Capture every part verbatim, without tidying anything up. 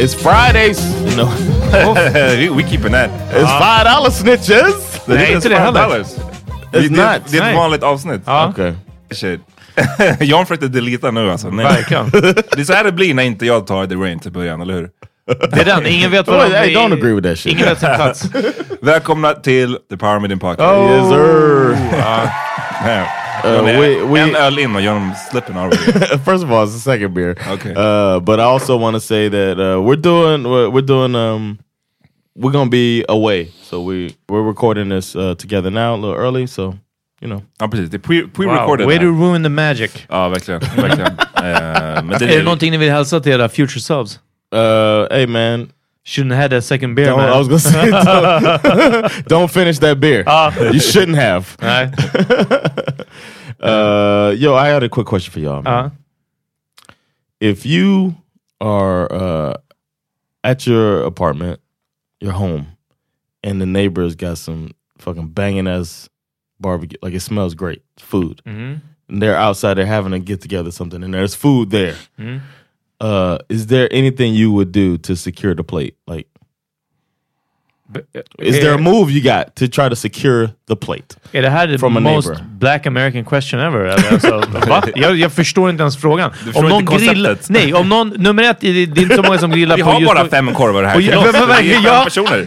It's Fridays. No, we keeping that. It's five dollar snitches. Det är inte five dollars. It's not. Det är ett vanligt avsnitt. Ah. Okej. Okay. Shit. Jag försökte deleta nu alltså. Nej. Verkligen. Det är så här det blir när inte jag tar the rain till början, eller hur? Det är den. Ingen vet vad det är. I don't agree with that shit. Ingen vet sin plats. Välkomna till The Power Meeting Podcast. Oh. Yes sir. Uh, Uh, we, we, and I'll in, I'm slipping already. First of all, it's the second beer. Okay. Uh, but I also want to say that uh, we're doing we're, we're doing um we're gonna be away, so we we're recording this uh, together now a little early, so you know. Ja, precis. Det pre pre-recorded. Wow, way to ruin the magic. Ja, verkligen. verkligen. uh, men det är, är det någonting ni vill hälsa till era future subs? Uh, hey man. Shouldn't have had that second beer, don't, man. I was going to say, don't, don't finish that beer. Uh, you shouldn't have. All right. uh, yo, I had a quick question for y'all. Uh-huh. If you are uh, at your apartment, your home, and the neighbor's got some fucking banging-ass barbecue, like it smells great, food, mm-hmm. and they're outside, they're having a get-together something, and there's food there. Mm-hmm. Uh, is there anything you would do to secure the plate? Like, but, uh, is it, there a move you got to try to secure the plate? Är det här from the most black American question ever? Alltså, jag, jag förstår inte ens frågan. Om någon grillar, nej, om någon nummer ett, det är inte så många som grillar. Vi på har just bara på, fem korvar här. Ja. Personer.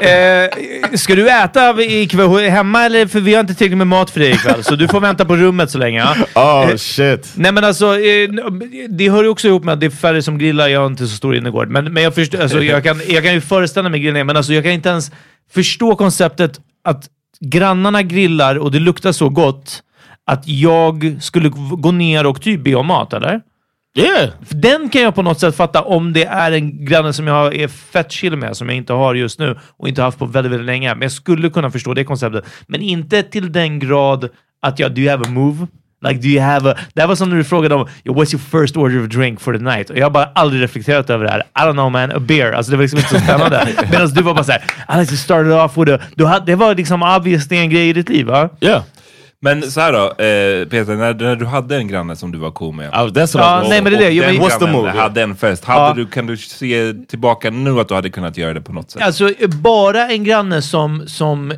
Eh, ska du äta ikväll hemma eller, för vi har inte tillräckligt med mat för dig ikväll, så du får vänta på rummet så länge. Ja? Oh shit. Nej men alltså eh, det hör ju också ihop med att det är färre som grillar. Jag är inte så stor innergård, men men jag förstår, alltså, jag kan jag kan ju föreställa mig grillning, men alltså jag kan inte ens förstå konceptet att grannarna grillar och det luktar så gott att jag skulle gå ner och typ be om mat eller? Yeah. Den kan jag på något sätt fatta om det är en granne som jag är fett chill med, som jag inte har just nu och inte haft på väldigt, väldigt länge. Men jag skulle kunna förstå det konceptet. Men inte till den grad att jag, do you have a move? Like, do you have a... Det var som när du frågade om, what's your first order of drink for the night? Och jag har bara aldrig reflekterat över det här. I don't know man, a beer. Alltså det var liksom inte så spännande. Medan du var bara såhär, I like to start it off with a... Du hade, det var liksom obvious en grej i ditt liv, va? Ja. Yeah. Men så här då, eh, Peter, när, när du hade en granne som du var cool med. Ja, det är så. Nej, men det är det. What's the move? Hade en fest. Hade ah. du, kan du se tillbaka nu att du hade kunnat göra det på något sätt? Alltså, bara en granne som, som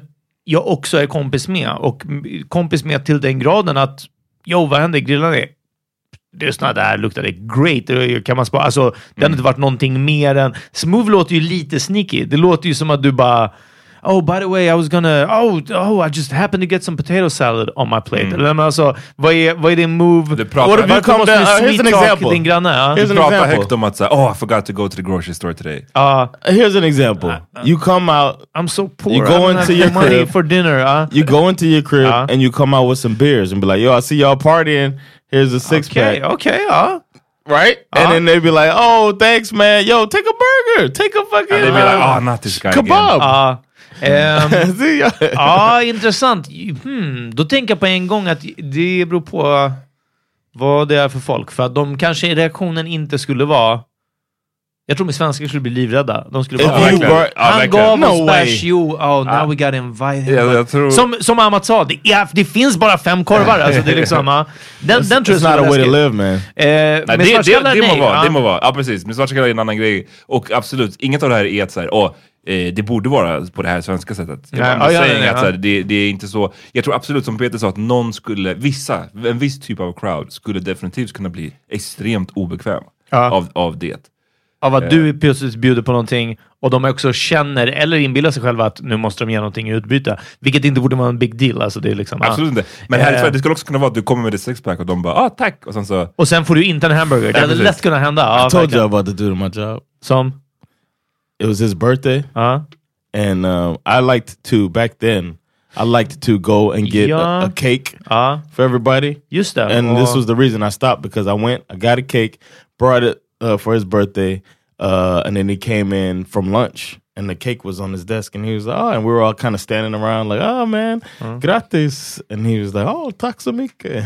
jag också är kompis med. Och kompis med till den graden att, jo, vad händer? Grillar ni? Lyssna, där luktar det great. Kan man spara? Alltså, mm. det har inte varit någonting mer än... Smooth låter ju lite sneaky. Det låter ju som att du bara... Oh, by the way, I was gonna... Oh, oh, I just happened to get some potato salad on my plate. Mm. Eller men alltså, vad är, vad är din move? Du pratar, what if you come down... Uh, here's an example. Din granne, uh? Here's an example. Du pratar högt om att säga, oh, I forgot to go to the grocery store today. Uh, here's an example. Uh, you come out... I'm so poor. You go into your crib for dinner. Uh? You go into your crib uh? and you come out with some beers and be like, yo, I see y'all partying. Here's a six-pack. Okay, okay, uh. Right? Uh-huh. And then they'd be like, oh, thanks, man. Yo, take a burger. Take a fucking... And they'd be like, oh, not this guy kebab. Again. Uh, um, ja, intressant. Hmm, då tänker jag på en gång att det beror på vad det är för folk. För att de kanske i reaktionen inte skulle vara... Jag tror att svenskar skulle bli livrädda. De skulle bara, oh, were, han oh, gav oss no bash, you, oh, now uh, we got invited. Yeah, tror... Som, som Amat sa, det, ja, det finns bara fem korvar. Alltså, det är liksom, uh, den, den tror jag skulle vara live, man. Eh, nej, det, det, det, nej, det må vara, ja. det må vara. Ja, precis. Men svartkallar är en annan grej. Och absolut, inget av det här är ett så här, åh, oh, Eh, det borde vara på det här svenska sättet. Jag ja, ja, ja, ja. Att så här, det, det är inte så. Jag tror absolut som Peter sa att någon skulle, vissa, en viss typ av crowd skulle definitivt kunna bli extremt obekväm ja. av, av det. Av att eh. du plötsligt bjuder på någonting och de också känner eller inbillar sig själva att nu måste de göra någonting i utbyte. Vilket inte borde vara en big deal. Alltså det är liksom, absolut ah. inte. Men här, eh. det skulle också kunna vara att du kommer med ditt sexpack och de bara, ah tack. Och sen, så... och sen får du inte en hamburger. Det hade lätt kunnat hända. I ah, told verkligen. you about the dude on my job. Som? It was his birthday. Uh-huh. And um, I liked to, back then, I liked to go and get yeah. a, a cake uh-huh. for everybody. Just that. And uh-huh. this was the reason I stopped, because I went, I got a cake, brought it uh, for his birthday, uh, and then he came in from lunch, and the cake was on his desk, and he was like, oh, and we were all kind of standing around like, oh, man, uh-huh. gratis. And he was like, oh, taxamica.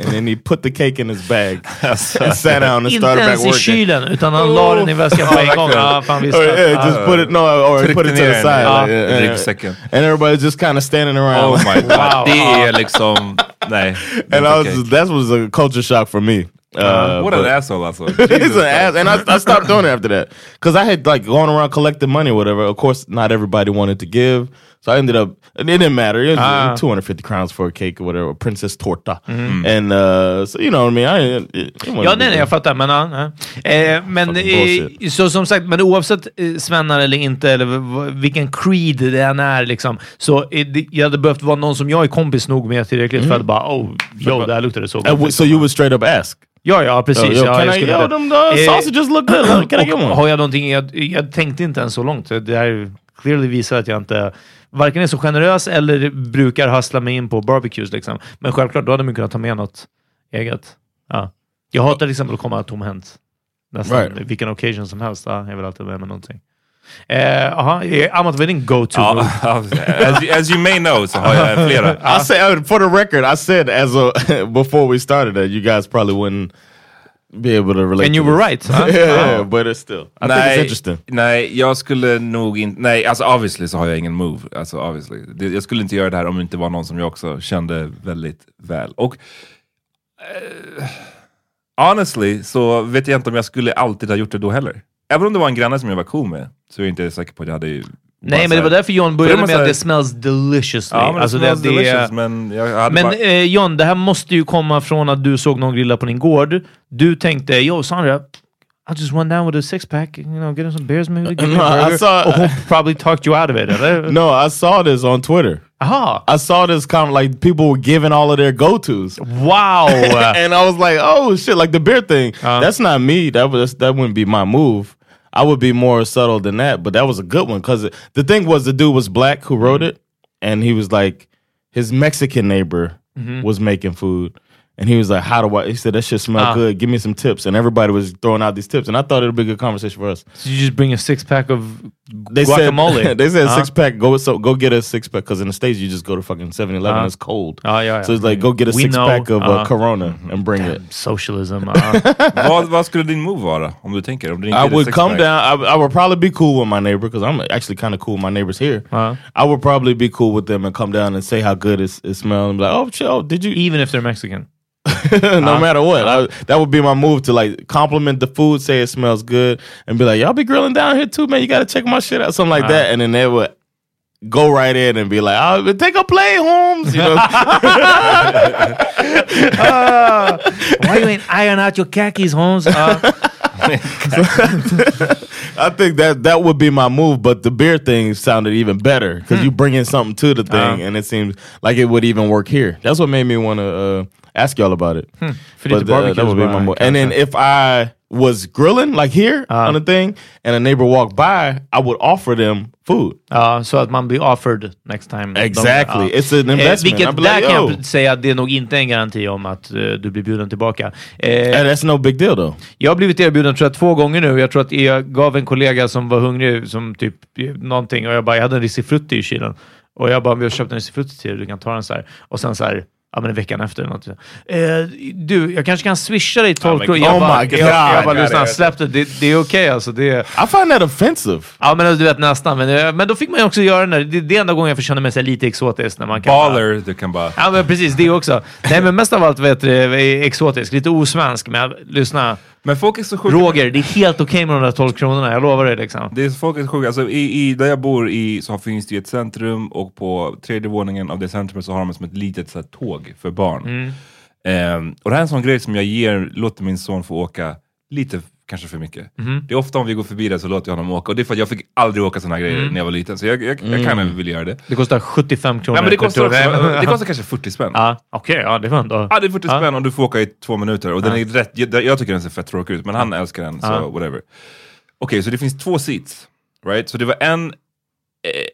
And then he put the cake in his bag and sat down and started back working. Inte ens i kylen, utan han la den i väskan på en gång. Ja, fan visst. Just put it, no, or put it to the side. Uh, like, uh, ryggsäcken. And everybody's just kind of standing around. Oh, my God. Det är liksom, nej. And I was, that was a culture shock for me. Uh, what but, an asshole I saw. It's an ass, and I, I stopped doing it after that, because I had like going around collecting money or whatever. Of course not everybody wanted to give, so I ended up, it didn't matter, it was uh, two hundred fifty crowns for a cake or whatever, princess torta. Mm. And uh, so you know what I mean, I, it, it ja nej nej jag fattar, men uh, eh, men eh, så som sagt, men oavsett eh, svennar eller inte eller v- vilken creed det än är liksom, så eh, jag hade behövt vara någon som jag är kompis nog med tillräckligt mm. för att bara oh yo, där luktade det så gott. So you would straight up ask? Ja, ja, precis. Ja, jag skulle ha dem då. Sausages look good. Kan jag gå? Har jag någonting? Jag, jag tänkte inte ens så långt. Det här clearly visar att jag inte varken är så generös eller brukar hustla mig in på barbecues liksom. Men självklart, då hade man kunnat ta med något eget. Ja. Jag hatar till exempel att komma tomhänt. Nästan right. Vilken occasion som helst. Ja, jag vill alltid med med någonting. Jaha, uh, Amat var din go-to. Uh, as, you, as you may know, så har jag flera. Uh. I said, for the record, I said as a, before we started that you guys probably wouldn't be able to relate. And you were this. right. Huh? Yeah, oh. but it's still. I nej, think it's interesting. Nej, jag skulle nog inte... Nej, alltså obviously så har jag ingen move. Alltså obviously. Det, jag skulle inte göra det här om det inte var någon som jag också kände väldigt väl. Och... Uh, honestly, så vet jag inte om jag skulle alltid ha gjort det då heller. Även om det var en granne som jag var cool med, så är jag inte säker på att jag hade ju... Nej, men det var därför John började med att det smells deliciously. Ja, men alltså det smells det, delicious, det, men... Jag hade men bara... eh, John, det här måste ju komma från att du såg någon grilla på din gård. Du tänkte, yo Sandra, I just went down with a six-pack, you know, getting some beers maybe. Get no, I saw... Och hon probably talked you out of it, eller? No, I saw this on Twitter. Aha. I saw this comment, like, people were giving all of their go-tos. Wow. And I was like, oh, shit, like the beer thing. Uh. That's not me. That was, that wouldn't be my move. I would be more subtle than that, but that was a good one, because the thing was, the dude was black who wrote it, and he was like, his Mexican neighbor mm-hmm. was making food, and he was like, how do I, he said, that shit smell ah. good, give me some tips, and everybody was throwing out these tips, and I thought it would be a good conversation for us. So you just bring a six-pack of they guacamole? Said, they said uh-huh. six-pack, go so go get a six-pack, because in the States, you just go to fucking seven eleven, uh-huh. it's cold. Uh, yeah, yeah. So it's like, go get a six-pack of uh, uh, Corona, mm-hmm. and bring Damn, it. Socialism. Uh. vad, vad skulle din move vara, om du tänker? Om du I would come down, I, I would probably be cool with my neighbor, because I'm actually kind of cool with my neighbors here. Uh-huh. I would probably be cool with them and come down and say how good it, it smells, and be like, oh, chill, did you? Even if they're Mexican. No uh, matter what, I, that would be my move, to like compliment the food, say it smells good, and be like, y'all be grilling down here too, man. You got to check my shit out, something like uh, that. And then they would go right in and be like, oh, take a play, Holmes. You know? uh, why you ain't iron out your khakis, Holmes? Uh, I think that that would be my move, but the beer thing sounded even better, because hmm. you bring in something to the thing, uh, and it seems like it would even work here. That's what made me want to uh, ask y'all about it. Hmm. But, uh, that would be my move. And then if I was grilling like here uh, on the thing, and a neighbor walked by, I would offer them food. Uh, so that man blir offered next time. Exactly. Uh, It's an investment. Eh, vilket där like, kan jag säga att det är nog inte en garanti om att uh, du blir bjuden tillbaka. Eh, And that's no big deal though. Jag har blivit erbjuden tror jag två gånger nu. Jag tror att jag gav en kollega som var hungrig som typ någonting, och jag bara, jag hade en risifrutti i kylen. Och jag bara, vi har köpt en risifrutti till dig, du kan ta den så här. Och sen så här, ja, men en veckan efter eller något. Eh, du, jag kanske kan swisha dig tolv kronor. Jag bara, oh my God. Jag, jag, jag bara lyssna, släpp det. Det, det är okej okay, alltså. Det är... I find that offensive. Ja, men du vet nästan. Men, men då fick man ju också göra det. Det är det enda gången jag får känna mig så lite exotisk. När man kan baller, bara, du kan bara... Ja, men precis, det också. Nej, men mest av allt vet du, är exotisk. Lite osvensk, men lyssna. Men folk är så sjuka. Roger, det är helt okej okay med de där tolv kronorna. Jag lovar dig liksom. Det är folk är sjuka. Alltså, i, i, där jag bor i, så finns det ju ett centrum. Och på tredje våningen av det centrumet så har de som ett litet så här, tåg för barn. Mm. Um, och det här är en sån grej som jag ger. Låter min son få åka lite kanske för mycket. Mm. Det är ofta om vi går förbi där så låter jag honom åka. Och det är för att jag fick aldrig åka såna grejer mm. när jag var liten. Så jag, jag, jag kan mm. vilja göra det. Det kostar sjuttiofem kronor. Nej, men det kostar, också, det kostar kanske fyrtio spänn. Ah, Okej, okay, ja det var ändå. Ja, det är fyrtio spänn och du får åka i två minuter. Och ah. den är rätt, jag, jag tycker den ser fett tråkig ut. Men han älskar den, ah. så whatever. Okej, okay, så det finns två seats. Right? Så det var en...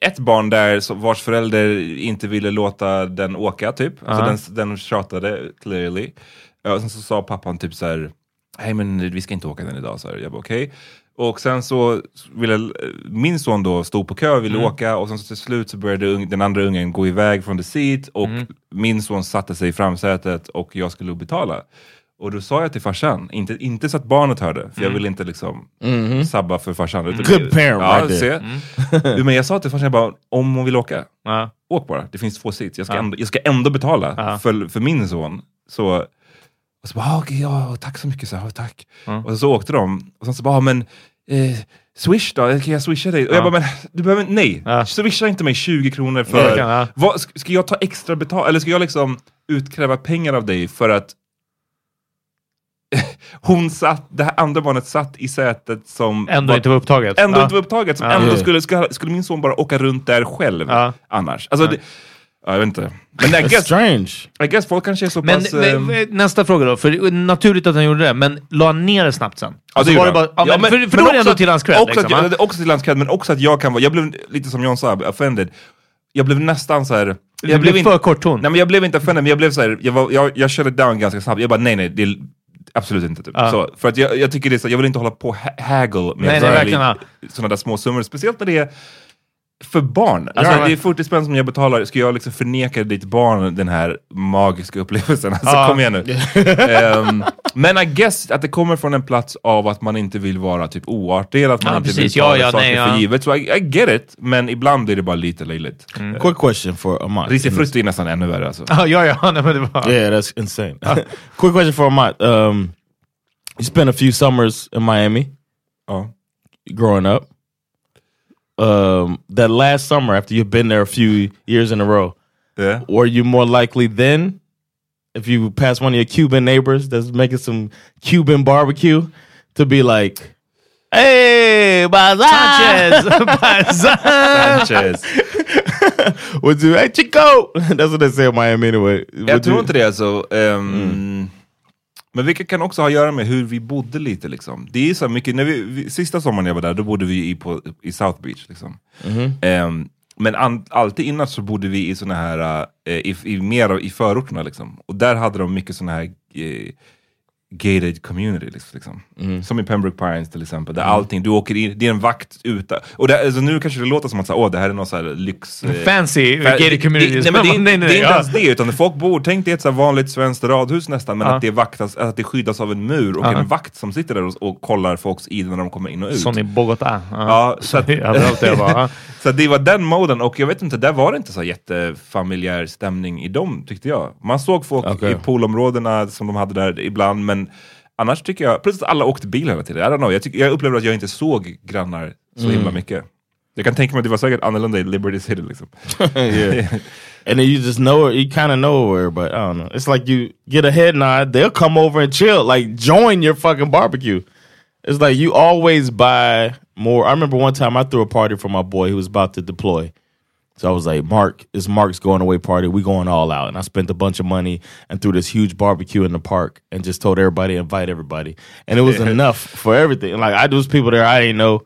ett barn där vars förälder inte ville låta den åka typ. Alltså uh-huh. den, den tjatade clearly. Och sen så sa pappan typ så här: nej men vi ska inte åka den idag. Så här, jag bara okej. Okay. Och sen så ville min son då stå på kö och ville mm. åka. Och sen så till slut så började den andra ungen gå iväg från the seat. Och mm. min son satte sig i framsätet och jag skulle betala. Och då sa jag till farsan, inte, inte så att barnet hörde. För mm. jag ville inte liksom mm-hmm. sabba för farsan. Good det, parent right there. Mm. Men jag sa till farsan, jag bara, om hon vill åka, uh-huh. åk bara. Det finns två sits. Jag ska, uh-huh. ändå, jag ska ändå betala uh-huh. för, för min son. Så, och så bara, okay, ja, tack så mycket. Så, ja, tack. Uh-huh. Och så åkte de. Och sen så bara, men... Eh, swish då, kan jag swisha dig? Och ja. jag bara, men du behöver inte, nej. Ja. Swisha inte mig tjugo kronor för... Jag kan, ja. vad, ska jag ta extra betal... Eller ska jag liksom utkräva pengar av dig för att... hon satt, det här andra barnet satt i sätet som... Ändå var, inte var upptaget. Ändå ja. inte var upptaget. Som ja. ändå skulle, skulle, skulle min son bara åka runt där själv ja. annars. Alltså... Ja. Det, ja, jag vet inte. Men I guess, strange. I guess folk kanske är så men, pass... Men, men, nästa fråga då. För naturligt att han gjorde det, men la han ner det snabbt sen? Ja, det gjorde han. Ja, ja, men, för, för men då är det ändå till hans cred. Också, liksom, att, också till hans cred, men också att jag kan vara... Jag blev lite som John sa, offended. Jag blev nästan så här... Jag blev, blev inte, för kort ton. Nej, men jag blev inte offended, men jag blev så här... Jag, var, jag, jag körde down ganska snabbt. Jag bara, nej, nej, det är absolut inte. Typ. Uh. Så, för att jag, jag tycker det är så... Jag vill inte hålla på haggle med sådana där små summor. Speciellt när det är... för barn. Alltså ja, det är fyrtio spänn som jag betalar. Ska jag liksom förneka ditt barn den här magiska upplevelsen? Alltså ah. kom igen nu. um, men I guess att det kommer från en plats av att man inte vill vara typ oartig eller att man ah, inte precis. vill ta ja, ja, saker nej, ja. för givet. Så I, I get it. Men ibland är det bara lite löjligt. Mm. Quick question for Amat. Risifrust är nästan ännu värre alltså. Ah, ja, ja. Nej, men det var... Yeah, that's insane. Quick question for Amat. Um, you spent a few summers in Miami. Oh. Growing up. Um, that last summer, after you've been there a few years in a row, yeah. were you more likely then, if you pass one of your Cuban neighbors that's making some Cuban barbecue, to be like, "Hey, Baza! Sanchez, Baza! Sanchez." Would you, "Hey, Chico!" That's what they say in Miami anyway. Jag tror inte det alltså. Um, mm. Men vilket kan också ha att göra med hur vi bodde lite liksom. Det är så mycket, när vi, vi, sista sommaren jag var där, då bodde vi i, på, i South Beach liksom. Mm-hmm. Um, men an, alltid innan så bodde vi i såna här, uh, i, i, mer i förorterna liksom. Och där hade de mycket såna här uh, gated community liksom. Mm. Som i Pembroke Pines till exempel, där mm. allting, du åker in, det är en vakt ute. Och där, alltså, nu kanske det låter som att så, åh, det här är någon så här lyx... Eh, Fancy fa- gated community. Det, nej, men det, nej, nej, nej, det är inte ja. ens det, utan folk bor, tänk det är ett så här vanligt svenskt radhus nästan, men ja. att, det vaktas, att det skyddas av en mur och ja. en vakt som sitter där och, och kollar folks id när de kommer in och ut. Som i Bogota. Ja, ja så, att, så det var den moden, och jag vet inte, där var det inte så jättefamiljär stämning i dem, tyckte jag. Man såg folk okay. i poolområdena som de hade där ibland, men annars tycker jag... Precis, alla åkte bil hela tiden. I don't know. Jag, tyck, jag upplevde att jag inte såg grannar så mm. himla mycket. Jag kan tänka mig att det var säkert annorlunda i Liberty Hill liksom. yeah. And then you just know, you kind of know where, but I don't know. It's like you get a head nod, they'll come over and chill. Like, join your fucking barbecue. It's like you always buy more. I remember one time I threw a party for my boy who was about to deploy. So I was like, Mark, it's Mark's going away party. We going all out. And I spent a bunch of money and threw this huge barbecue in the park and just told everybody, invite everybody. And it was enough for everything. Like, I, there was people there I didn't know.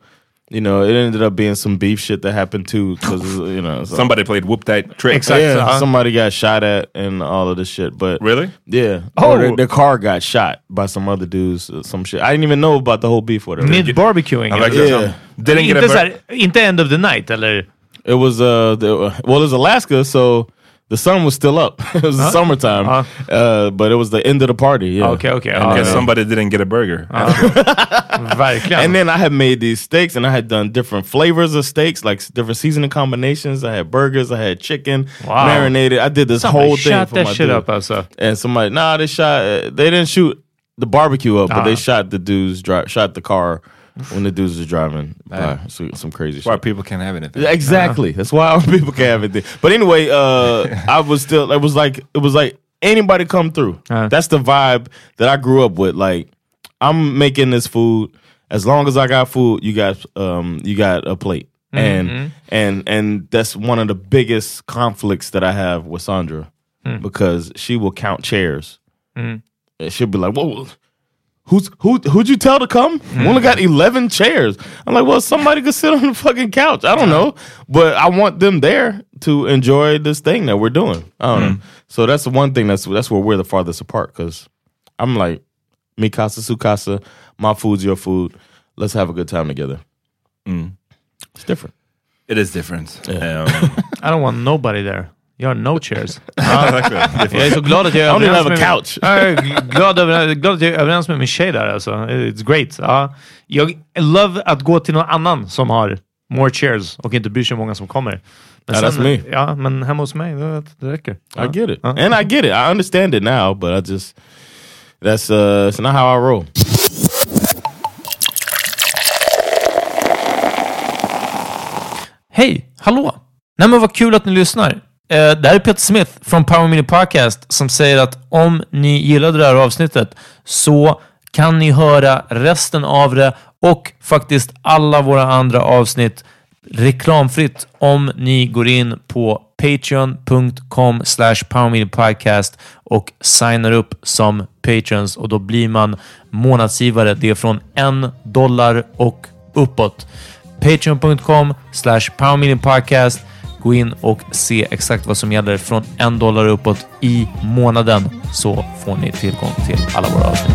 You know, it ended up being some beef shit that happened too. Because, you know. So. Somebody played whoop that trick. Exactly. Yeah, uh-huh. Somebody got shot at and all of this shit. But really? Yeah. Oh. Their, their car got shot by some other dudes. Some shit. I didn't even know about the whole beef. Whatever. Mid barbecuing. I like yeah. yeah. Didn't I mean, get a bur- in the end of the night, eller... It was, uh, the, well, it was Alaska, so the sun was still up. It was huh? summertime, uh-huh. uh, but it was the end of the party. Yeah. Okay, okay. And uh, somebody didn't get a burger. Uh-huh. And then I had made these steaks, and I had done different flavors of steaks, like different seasoning combinations. I had burgers. I had chicken, wow. marinated. I did this somebody whole thing. Shot for that my shit dude. Up, also. And somebody, nah, they shot, they didn't shoot the barbecue up, uh-huh. but they shot the dudes, dri- shot the car. When the dudes are driving by, so, some crazy shit. Why people can't have anything. Exactly. Uh-huh. That's why our people can't have anything. But anyway, uh, I was still, it was like, it was like anybody come through. Uh-huh. That's the vibe that I grew up with. Like, I'm making this food. As long as I got food, you got um, you got a plate. Mm-hmm. And and and that's one of the biggest conflicts that I have with Sandra, mm. because she will count chairs. Mm. And she'll be like, "Whoa, who's who? Who'd you tell to come? Mm. We only got eleven chairs." I'm like, "Well, somebody could sit on the fucking couch. I don't know, but I want them there to enjoy this thing that we're doing." I don't mm. know. So that's the one thing that's that's where we're the farthest apart, because I'm like, "Mi casa, su casa. My food's your food. Let's have a good time together." Mm. It's different. It is different. Yeah. Um, I don't want nobody there. Jag har no chairs. Ja, jag är så glad att jag är överens med min, jag är glad, över, glad att jag är överens med min tjej där. Alltså. It's great. Ja. Jag love att gå till någon annan som har more chairs och inte bryr sig många som kommer. Men yeah, sen, that's me. Ja, men hemma hos mig, det räcker. Ja. I get it. Ja. And I get it. I understand it now, but I just... That's uh, it's not how I roll. Hej, hallå. Nej, men vad kul att ni lyssnar. Det här är Peter Smith från Power Meeting Podcast som säger att om ni gillade det här avsnittet så kan ni höra resten av det och faktiskt alla våra andra avsnitt reklamfritt om ni går in på patreon.com slash powermeetingpodcast och signar upp som patrons, och då blir man månadsgivare. Det är från en dollar och uppåt. Patreon.com slash powermeetingpodcast. Gå in och se exakt vad som gäller från en dollar uppåt i månaden, så får ni tillgång till alla våra avsnitt.